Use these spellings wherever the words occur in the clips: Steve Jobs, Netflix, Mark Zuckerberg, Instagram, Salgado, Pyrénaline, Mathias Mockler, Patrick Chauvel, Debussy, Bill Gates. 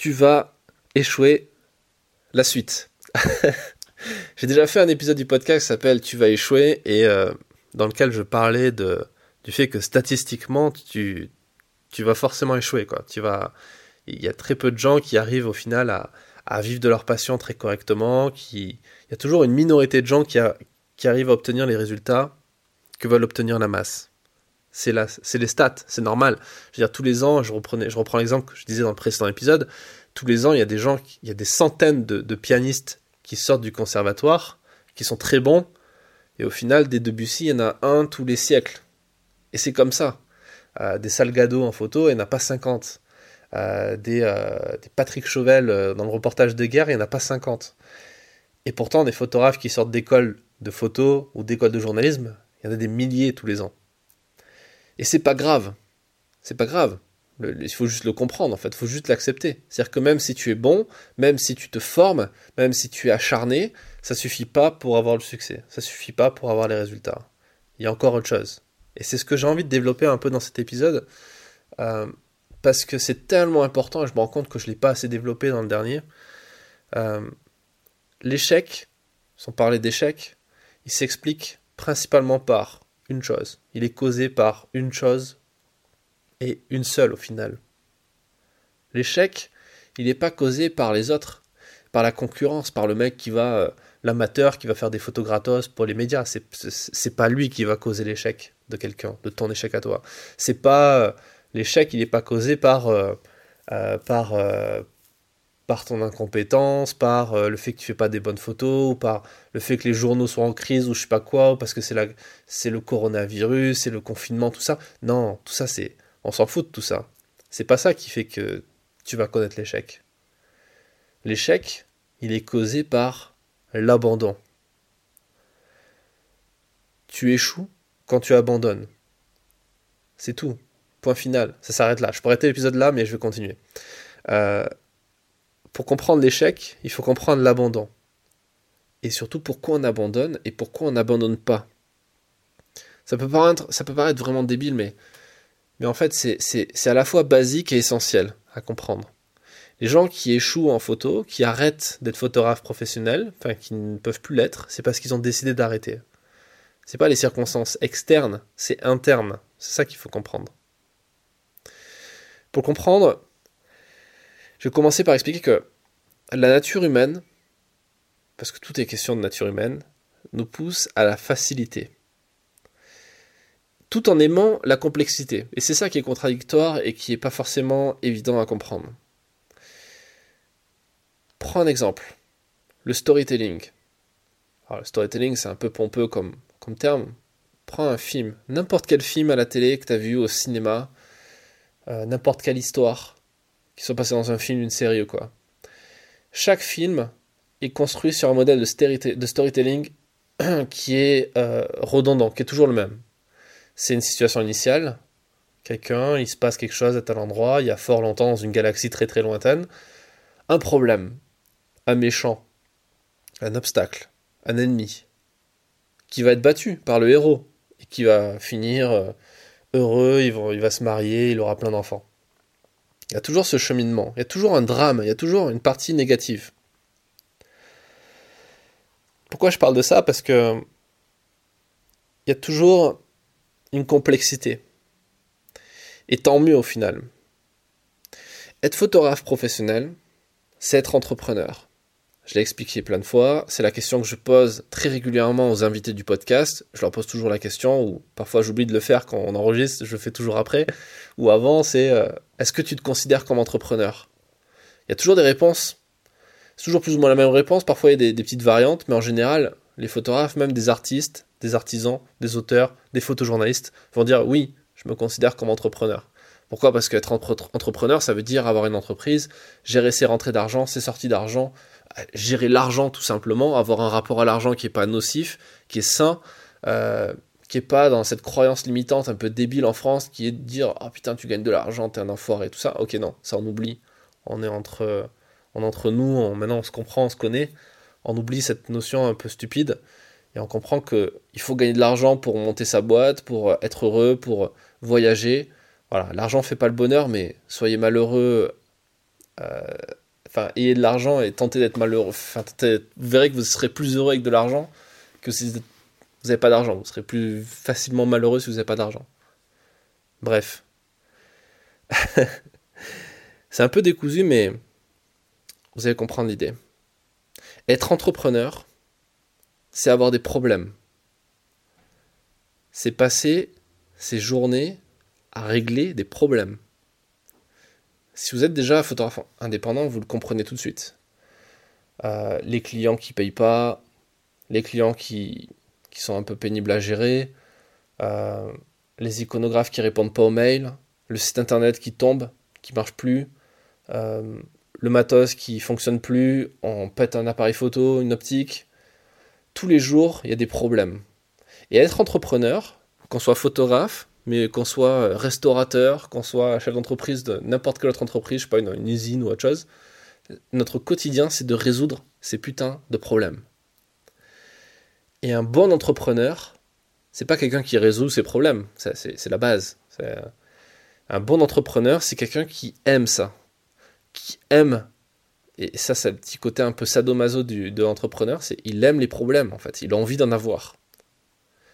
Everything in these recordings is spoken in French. tu vas échouer la suite. J'ai déjà fait un épisode du podcast qui s'appelle « Tu vas échouer » et dans lequel je parlais du fait que statistiquement, tu vas forcément échouer, quoi. Il y a très peu de gens qui arrivent au final à vivre de leur passion très correctement. Il y a toujours une minorité de gens qui arrivent à obtenir les résultats que veulent obtenir la masse. C'est les stats, c'est normal. Je veux dire, tous les ans, je reprends l'exemple que je disais dans le précédent épisode, tous les ans, il y a des centaines de pianistes qui sortent du conservatoire, qui sont très bons, et au final, des Debussy, il y en a un tous les siècles. Et c'est comme ça. Des Salgado en photo, il n'y en a pas 50. Des Patrick Chauvel dans le reportage de guerre, il n'y en a pas 50. Et pourtant, des photographes qui sortent d'écoles de photo ou d'écoles de journalisme, il y en a des milliers tous les ans. Et c'est pas grave. C'est pas grave. Il faut juste le comprendre, en fait. Il faut juste l'accepter. C'est-à-dire que même si tu es bon, même si tu te formes, même si tu es acharné, ça suffit pas pour avoir le succès. Ça suffit pas pour avoir les résultats. Il y a encore autre chose. Et c'est ce que j'ai envie de développer un peu dans cet épisode, parce que c'est tellement important, et je me rends compte que je ne l'ai pas assez développé dans le dernier. L'échec, sans parler d'échec, il s'explique principalement par une chose. Il est causé par une chose et une seule au final. L'échec, il n'est pas causé par les autres, par la concurrence, par le mec qui va, l'amateur qui va faire des photos gratos pour les médias. C'est pas lui qui va causer l'échec de quelqu'un, de ton échec à toi. C'est pas l'échec, il n'est pas causé par ton incompétence, par le fait que tu fais pas des bonnes photos, ou par le fait que les journaux soient en crise, ou je sais pas quoi, ou parce que c'est le coronavirus, c'est le confinement, tout ça. Non, tout ça, on s'en fout de tout ça. C'est pas ça qui fait que tu vas connaître l'échec. L'échec, il est causé par l'abandon. Tu échoues quand tu abandonnes. C'est tout. Point final. Ça s'arrête là. Je pourrais arrêter l'épisode là, mais je vais continuer. Pour comprendre l'échec, il faut comprendre l'abandon. Et surtout, pourquoi on abandonne et pourquoi on n'abandonne pas. Ça peut paraître vraiment débile, mais en fait, c'est à la fois basique et essentiel à comprendre. Les gens qui échouent en photo, qui arrêtent d'être photographes professionnels, enfin, qui ne peuvent plus l'être, c'est parce qu'ils ont décidé d'arrêter. C'est pas les circonstances externes, c'est interne. C'est ça qu'il faut comprendre. Pour comprendre... Je vais commencer par expliquer que la nature humaine, parce que tout est question de nature humaine, nous pousse à la facilité, tout en aimant la complexité. Et c'est ça qui est contradictoire et qui n'est pas forcément évident à comprendre. Prends un exemple, le storytelling. Alors, le storytelling, c'est un peu pompeux comme terme. Prends un film, n'importe quel film à la télé que tu as vu au cinéma, n'importe quelle histoire qui sont passés dans un film, une série ou quoi. Chaque film est construit sur un modèle de storytelling qui est redondant, qui est toujours le même. C'est une situation initiale, il se passe quelque chose à tel endroit, il y a fort longtemps dans une galaxie très très lointaine, un problème, un méchant, un obstacle, un ennemi, qui va être battu par le héros, et qui va finir heureux, il va se marier, il aura plein d'enfants. Il y a toujours ce cheminement, il y a toujours un drame, il y a toujours une partie négative. Pourquoi je parle de ça ? Parce que il y a toujours une complexité. Et tant mieux au final. Être photographe professionnel, c'est être entrepreneur. Je l'ai expliqué plein de fois, c'est la question que je pose très régulièrement aux invités du podcast. Je leur pose toujours la question, ou parfois j'oublie de le faire quand on enregistre, je le fais toujours après, ou avant, c'est est-ce que tu te considères comme entrepreneur ? Il y a toujours des réponses, c'est toujours plus ou moins la même réponse, parfois il y a des petites variantes, mais en général, les photographes, même des artistes, des artisans, des auteurs, des photojournalistes, vont dire oui, je me considère comme entrepreneur. Pourquoi ? Parce qu'être entrepreneur, ça veut dire avoir une entreprise, gérer ses rentrées d'argent, ses sorties d'argent, gérer l'argent tout simplement, avoir un rapport à l'argent qui n'est pas nocif, qui est sain, qui n'est pas dans cette croyance limitante un peu débile en France, qui est de dire « Ah putain, tu gagnes de l'argent, t'es un enfoiré et tout ça ». Ok, non, ça on oublie. On est entre nous, maintenant on se comprend, on se connaît, on oublie cette notion un peu stupide. Et on comprend qu'il faut gagner de l'argent pour monter sa boîte, pour être heureux, pour voyager. Voilà, l'argent ne fait pas le bonheur, mais soyez malheureux enfin, ayez de l'argent et tentez d'être malheureux. Enfin, vous verrez que vous serez plus heureux avec de l'argent que si vous n'avez pas d'argent. Vous serez plus facilement malheureux si vous n'avez pas d'argent. Bref. C'est un peu décousu, mais vous allez comprendre l'idée. Être entrepreneur, c'est avoir des problèmes. C'est passer ses journées à régler des problèmes. Si vous êtes déjà photographe indépendant, vous le comprenez tout de suite. Les clients qui ne payent pas, les clients qui sont un peu pénibles à gérer, les iconographes qui ne répondent pas aux mails, le site internet qui tombe, qui ne marche plus, le matos qui ne fonctionne plus, on pète un appareil photo, une optique. Tous les jours, il y a des problèmes. Et être entrepreneur, qu'on soit photographe, mais qu'on soit restaurateur, qu'on soit chef d'entreprise de n'importe quelle autre entreprise, je sais pas, une usine ou autre chose, notre quotidien, c'est de résoudre ces putains de problèmes. Et un bon entrepreneur, c'est pas quelqu'un qui résout ses problèmes, ça, c'est la base. Un bon entrepreneur, c'est quelqu'un qui aime ça, qui aime, et ça c'est le petit côté un peu sadomaso de l'entrepreneur, c'est il aime les problèmes en fait, il a envie d'en avoir.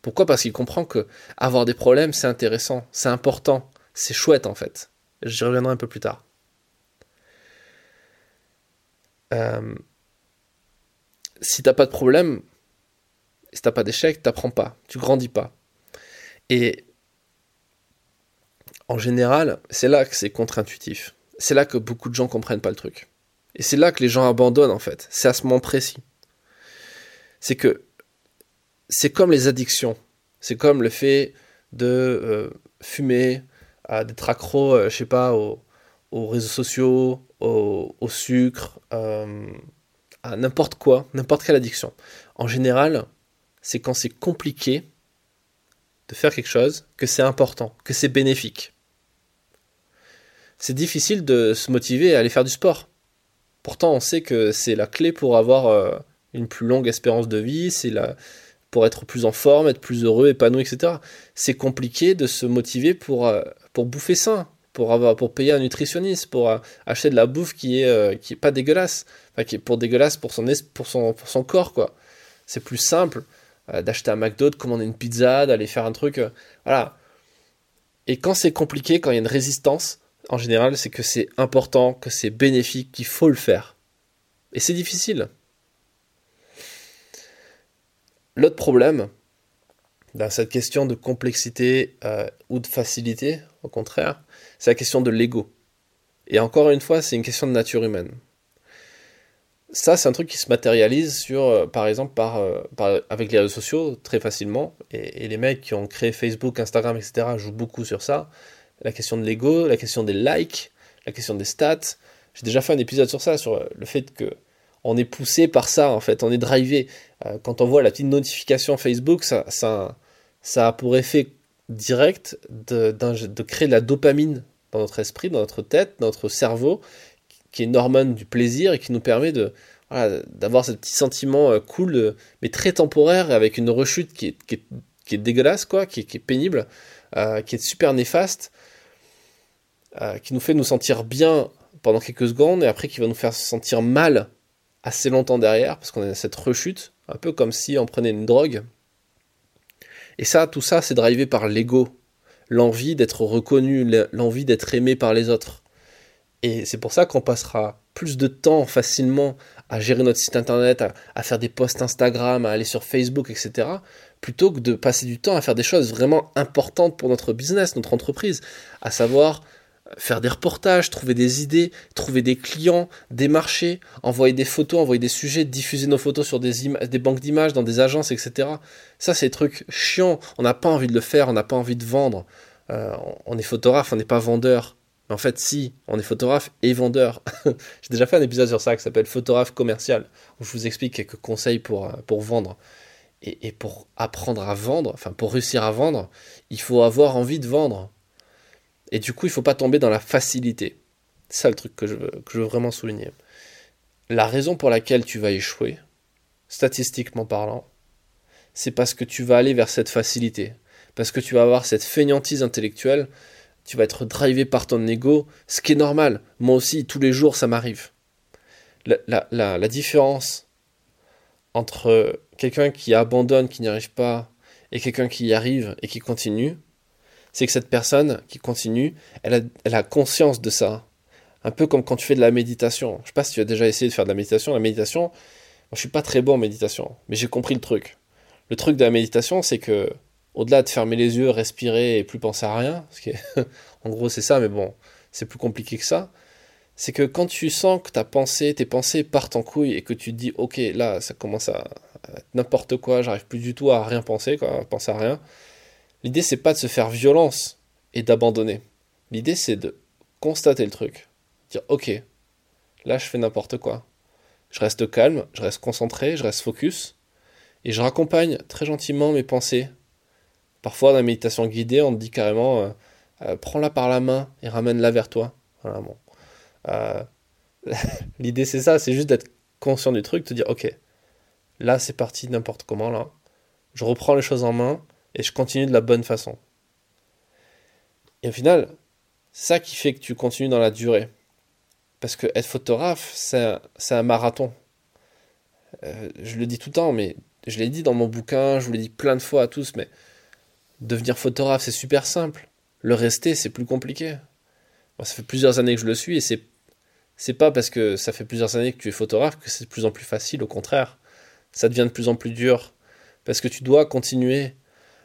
Pourquoi ? Parce qu'il comprend que avoir des problèmes, c'est intéressant, c'est important, c'est chouette en fait. J'y reviendrai un peu plus tard. Si t'as pas de problème, si t'as pas d'échec, t'apprends pas, tu grandis pas. Et en général, c'est là que c'est contre-intuitif. C'est là que beaucoup de gens comprennent pas le truc. Et c'est là que les gens abandonnent en fait. C'est à ce moment précis. C'est que c'est comme les addictions, c'est comme le fait de fumer, d'être accro, je sais pas, aux réseaux sociaux, au sucre, à n'importe quoi, n'importe quelle addiction. En général, c'est quand c'est compliqué de faire quelque chose que c'est important, que c'est bénéfique. C'est difficile de se motiver à aller faire du sport. Pourtant, on sait que c'est la clé pour avoir une plus longue espérance de vie, c'est la... pour être plus en forme, être plus heureux, épanoui, etc. C'est compliqué de se motiver pour bouffer sain, pour payer un nutritionniste, pour acheter de la bouffe qui est pas dégueulasse, enfin qui est dégueulasse pour son corps quoi. C'est plus simple d'acheter un McDo, de commander une pizza, d'aller faire un truc, voilà. Et quand c'est compliqué, quand il y a une résistance, en général, c'est que c'est important, que c'est bénéfique, qu'il faut le faire. Et c'est difficile. L'autre problème, dans cette question de complexité ou de facilité, au contraire, c'est la question de l'ego. Et encore une fois, c'est une question de nature humaine. Ça, c'est un truc qui se matérialise par exemple, avec les réseaux sociaux très facilement. Et les mecs qui ont créé Facebook, Instagram, etc. jouent beaucoup sur ça. La question de l'ego, la question des likes, la question des stats. J'ai déjà fait un épisode sur ça, sur le fait que on est poussé par ça, en fait, on est drivé. Quand on voit la petite notification Facebook, ça a pour effet direct de créer de la dopamine dans notre esprit, dans notre tête, dans notre cerveau, qui est une hormone du plaisir et qui nous permet d'avoir ce petit sentiment cool, mais très temporaire, avec une rechute qui est dégueulasse, quoi, qui est pénible, qui est super néfaste, qui nous fait nous sentir bien pendant quelques secondes et après qui va nous faire se sentir mal assez longtemps derrière, parce qu'on a cette rechute, un peu comme si on prenait une drogue. Et ça, tout ça, c'est drivé par l'ego, l'envie d'être reconnu, l'envie d'être aimé par les autres. Et c'est pour ça qu'on passera plus de temps facilement à gérer notre site internet, à faire des posts Instagram, à aller sur Facebook, etc., plutôt que de passer du temps à faire des choses vraiment importantes pour notre business, notre entreprise, à savoir faire des reportages, trouver des idées, trouver des clients, des marchés, envoyer des photos, envoyer des sujets, diffuser nos photos sur des banques d'images, dans des agences, etc. Ça, c'est des trucs chiants. On n'a pas envie de le faire, on n'a pas envie de vendre. On est photographe, on n'est pas vendeur. Mais en fait, si, on est photographe et vendeur. J'ai déjà fait un épisode sur ça qui s'appelle « Photographe commercial » où je vous explique quelques conseils pour vendre. Et pour apprendre à vendre, enfin pour réussir à vendre, il faut avoir envie de vendre. Et du coup, il ne faut pas tomber dans la facilité. C'est ça le truc que je veux vraiment souligner. La raison pour laquelle tu vas échouer, statistiquement parlant, c'est parce que tu vas aller vers cette facilité. Parce que tu vas avoir cette fainéantise intellectuelle tu vas être drivé par ton ego, ce qui est normal. Moi aussi, tous les jours, ça m'arrive. La différence entre quelqu'un qui abandonne, qui n'y arrive pas, et quelqu'un qui y arrive et qui continue, c'est que cette personne qui continue, elle a conscience de ça. Un peu comme quand tu fais de la méditation. Je ne sais pas si tu as déjà essayé de faire de la méditation. La méditation, moi, je ne suis pas très bon en méditation, mais j'ai compris le truc. Le truc de la méditation, c'est que, au-delà de fermer les yeux, respirer et plus penser à rien, parce que, en gros c'est ça, mais bon, c'est plus compliqué que ça, c'est que quand tu sens que tes pensées partent en couille et que tu te dis, ok, là, ça commence à n'importe quoi, j'arrive plus du tout à rien penser, quoi, à penser à rien, l'idée c'est pas de se faire violence et d'abandonner. L'idée c'est de constater le truc, dire, ok, là je fais n'importe quoi, je reste calme, je reste concentré, je reste focus, et je raccompagne très gentiment mes pensées. Parfois, dans la méditation guidée, on te dit carrément prends-la par la main et ramène-la vers toi. Voilà, bon. L'idée, c'est ça, c'est juste d'être conscient du truc, de te dire ok, là, c'est parti n'importe comment, là. Je reprends les choses en main et je continue de la bonne façon. Et au final, c'est ça qui fait que tu continues dans la durée. Parce que être photographe, c'est un marathon. Je le dis tout le temps, mais je l'ai dit dans mon bouquin, je vous l'ai dit plein de fois à tous, mais. Devenir photographe, c'est super simple. Le rester, c'est plus compliqué. Moi, ça fait plusieurs années que je le suis et c'est pas parce que ça fait plusieurs années que tu es photographe que c'est de plus en plus facile. Au contraire, ça devient de plus en plus dur parce que tu dois continuer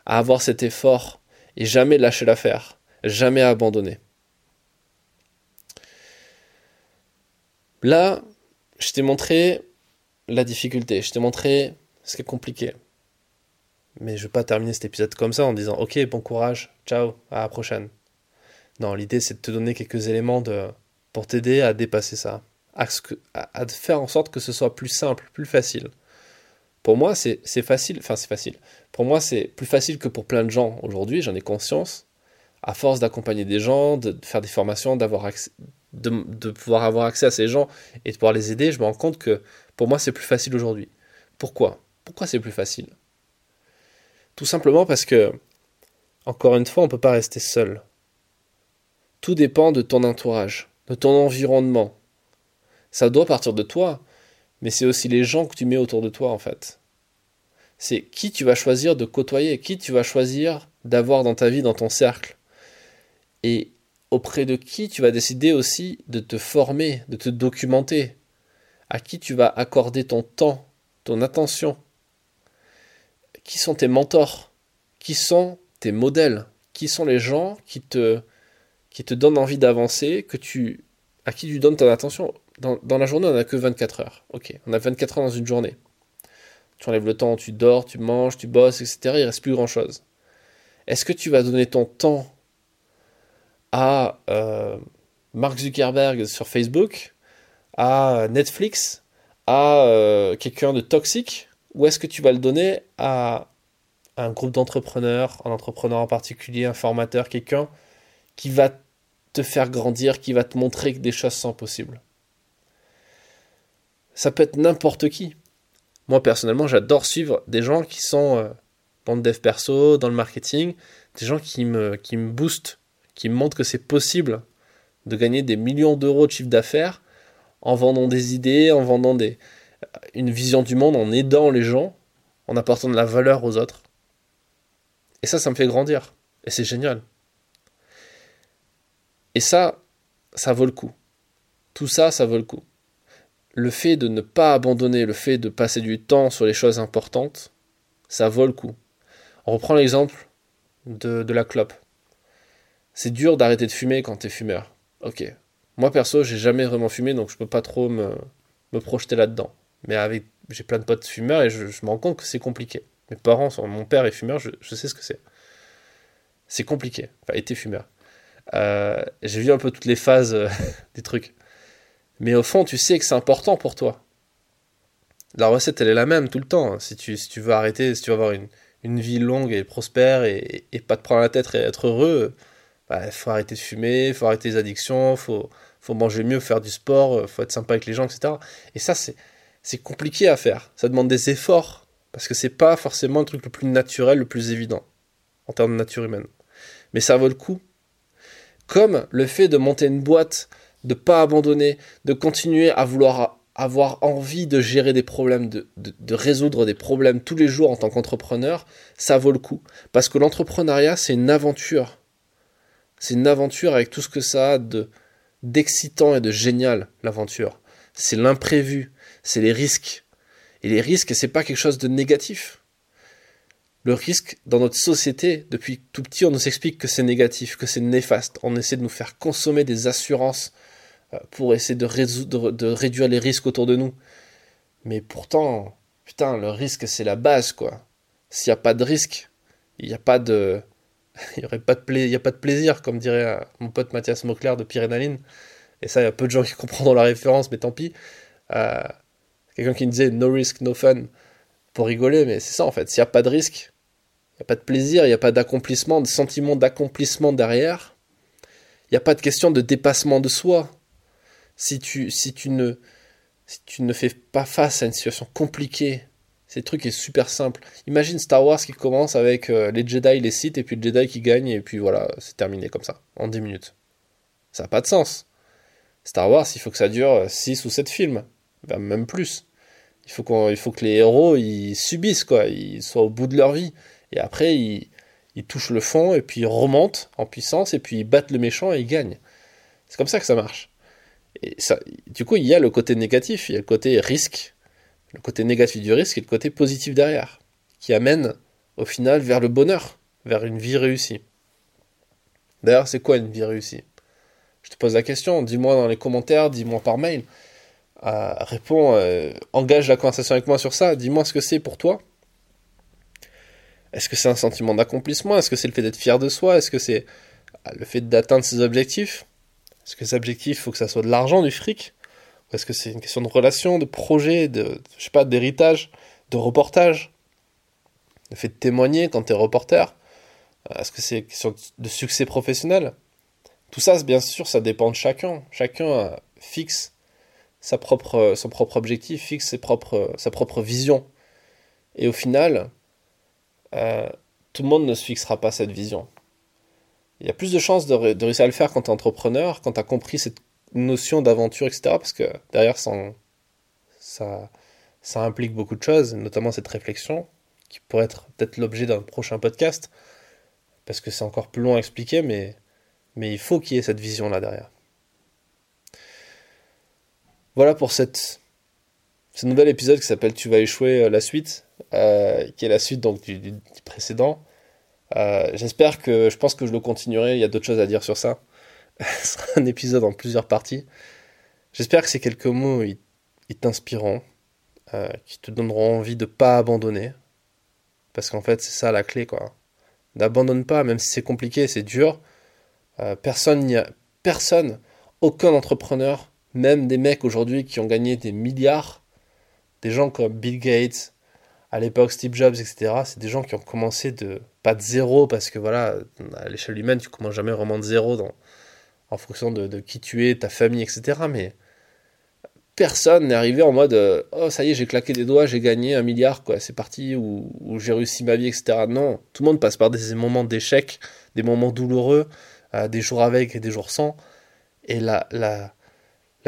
à avoir cet effort et jamais lâcher l'affaire, jamais abandonner. Là, je t'ai montré la difficulté, je t'ai montré ce qui est compliqué. Mais je ne vais pas terminer cet épisode comme ça en disant « Ok, bon courage, ciao, à la prochaine ». Non, l'idée c'est de te donner quelques éléments pour t'aider à dépasser ça, à faire en sorte que ce soit plus simple, plus facile. Pour moi, c'est facile, enfin c'est facile. Pour moi, c'est plus facile que pour plein de gens aujourd'hui, j'en ai conscience. À force d'accompagner des gens, de faire des formations, de pouvoir avoir accès à ces gens et de pouvoir les aider, je me rends compte que pour moi, c'est plus facile aujourd'hui. Pourquoi c'est plus facile ? Tout simplement parce que, encore une fois, on ne peut pas rester seul. Tout dépend de ton entourage, de ton environnement. Ça doit partir de toi, mais c'est aussi les gens que tu mets autour de toi, en fait. C'est qui tu vas choisir de côtoyer, qui tu vas choisir d'avoir dans ta vie, dans ton cercle. Et auprès de qui tu vas décider aussi de te former, de te documenter. À qui tu vas accorder ton temps, ton attention. Qui sont tes mentors? Qui sont tes modèles? Qui sont les gens qui te donnent envie d'avancer, à qui tu donnes ton attention? Dans la journée, on n'a que 24 heures. Ok, on a 24 heures dans une journée. Tu enlèves le temps, tu dors, tu manges, tu bosses, etc. Il ne reste plus grand-chose. Est-ce que tu vas donner ton temps à Mark Zuckerberg sur Facebook, à Netflix, à quelqu'un de toxique? Ou est-ce que tu vas le donner à un groupe d'entrepreneurs, un entrepreneur en particulier, un formateur, quelqu'un qui va te faire grandir, qui va te montrer que des choses sont possibles? Ça peut être n'importe qui. Moi, personnellement, j'adore suivre des gens qui sont dans le dev perso, dans le marketing, des gens qui me boostent, qui me montrent que c'est possible de gagner des millions d'euros de chiffre d'affaires en vendant des idées, en vendant une vision du monde, en aidant les gens, en apportant de la valeur aux autres. Et ça me fait grandir. Et c'est génial. Et ça vaut le coup. Tout ça vaut le coup. Le fait de ne pas abandonner, le fait de passer du temps sur les choses importantes, ça vaut le coup. On reprend l'exemple de la clope. C'est dur d'arrêter de fumer quand t'es fumeur. Ok. Moi, perso, j'ai jamais vraiment fumé, donc je peux pas trop me projeter là-dedans. Mais j'ai plein de potes fumeurs et je me rends compte que c'est compliqué. Mes parents, mon père est fumeur, je sais ce que c'est. C'est compliqué. Enfin, était fumeur. J'ai vu un peu toutes les phases des trucs. Mais au fond, tu sais que c'est important pour toi. La recette, elle est la même tout le temps. Si tu veux arrêter, si tu veux avoir une vie longue et prospère et pas te prendre la tête et être heureux, faut arrêter de fumer, il faut arrêter les addictions, faut manger mieux, faire du sport, il faut être sympa avec les gens, etc. Et ça, c'est compliqué à faire, ça demande des efforts, parce que c'est pas forcément le truc le plus naturel, le plus évident, en termes de nature humaine. Mais ça vaut le coup. comme le fait de monter une boîte, de ne pas abandonner, de continuer à vouloir avoir envie de gérer des problèmes, de résoudre des problèmes tous les jours en tant qu'entrepreneur, ça vaut le coup. Parce que l'entrepreneuriat, c'est une aventure. C'est une aventure avec tout ce que ça a d'excitant et de génial, l'aventure. C'est l'imprévu, c'est les risques. Et les risques, c'est pas quelque chose de négatif. Le risque, dans notre société, depuis tout petit, on nous explique que c'est négatif, que c'est néfaste. On essaie de nous faire consommer des assurances pour essayer de réduire les risques autour de nous. Mais pourtant, putain, le risque, c'est la base, quoi. S'il n'y a pas de risque, il n'y a pas de... il n'y a pas de plaisir, comme dirait mon pote Mathias Mockler de Pyrénaline. Et ça, il y a peu de gens qui comprendront la référence, mais tant pis. Quelqu'un qui me disait « no risk, no fun » pour rigoler, mais c'est ça en fait. S'il n'y a pas de risque, il n'y a pas de plaisir, il n'y a pas d'accomplissement, de sentiment d'accomplissement derrière. Il n'y a pas de question de dépassement de soi. Si tu ne fais pas face à une situation compliquée, c'est le truc qui est super simple. Imagine Star Wars qui commence avec les Jedi, les Sith, et puis le Jedi qui gagne, et puis voilà, c'est terminé comme ça, en 10 minutes. Ça n'a pas de sens. Star Wars, il faut que ça dure 6 ou 7 films, ben, même plus. Il faut que les héros, ils subissent, quoi. Ils soient au bout de leur vie. Et après, ils touchent le fond, et puis ils remontent en puissance, et puis ils battent le méchant et ils gagnent. C'est comme ça que ça marche. Et ça, du coup, il y a le côté négatif, il y a le côté risque, le côté négatif du risque et le côté positif derrière, qui amène, au final, vers le bonheur, vers une vie réussie. D'ailleurs, c'est quoi une vie réussie? Je te pose la question, dis-moi dans les commentaires, dis-moi par mail. Réponds, engage la conversation avec moi sur ça, dis-moi ce que c'est pour toi. Est-ce que c'est un sentiment d'accomplissement? Est-ce que c'est le fait d'être fier de soi? Est-ce que c'est le fait d'atteindre ses objectifs? Est-ce que ces objectifs, il faut que ça soit de l'argent, du fric? Ou est-ce que c'est une question de relation, de projet, je sais pas, d'héritage, de reportage? Le fait de témoigner quand t'es reporter? Est-ce que c'est une question de succès professionnel? Tout ça, bien sûr, ça dépend de chacun. Chacun fixe son propre objectif, fixe sa propre vision. Et au final, tout le monde ne se fixera pas cette vision. Il y a plus de chances de réussir à le faire quand tu es entrepreneur, quand tu as compris cette notion d'aventure, etc. Parce que derrière, ça implique beaucoup de choses, notamment cette réflexion, qui pourrait être peut-être l'objet d'un prochain podcast, parce que c'est encore plus long à expliquer, mais il faut qu'il y ait cette vision-là derrière. Voilà pour ce nouvel épisode qui s'appelle « Tu vas échouer » la suite, qui est la suite donc du précédent. Je pense que je le continuerai, il y a d'autres choses à dire sur ça. Ce sera un épisode en plusieurs parties. J'espère que ces quelques mots, ils t'inspireront, qui te donneront envie de ne pas abandonner. Parce qu'en fait, c'est ça la clé, quoi. N'abandonne pas, même si c'est compliqué, c'est dur. Personne, aucun entrepreneur, même des mecs aujourd'hui qui ont gagné des milliards, des gens comme Bill Gates, à l'époque Steve Jobs, etc., c'est des gens qui ont commencé pas de zéro, parce que voilà, à l'échelle humaine, tu commences jamais vraiment de zéro en fonction de qui tu es, ta famille, etc., mais personne n'est arrivé en mode « Oh, ça y est, j'ai claqué des doigts, j'ai gagné 1 milliard, quoi, c'est parti, ou j'ai réussi ma vie, etc. » Non, tout le monde passe par des moments d'échec, des moments douloureux, des jours avec et des jours sans, et la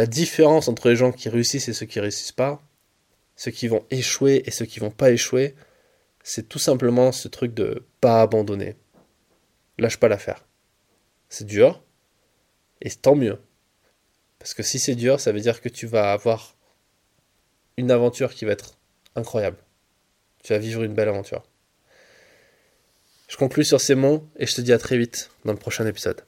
différence entre les gens qui réussissent et ceux qui ne réussissent pas, ceux qui vont échouer et ceux qui ne vont pas échouer, c'est tout simplement ce truc de pas abandonner. Lâche pas l'affaire. C'est dur, et tant mieux. Parce que si c'est dur, ça veut dire que tu vas avoir une aventure qui va être incroyable. Tu vas vivre une belle aventure. Je conclue sur ces mots et je te dis à très vite dans le prochain épisode.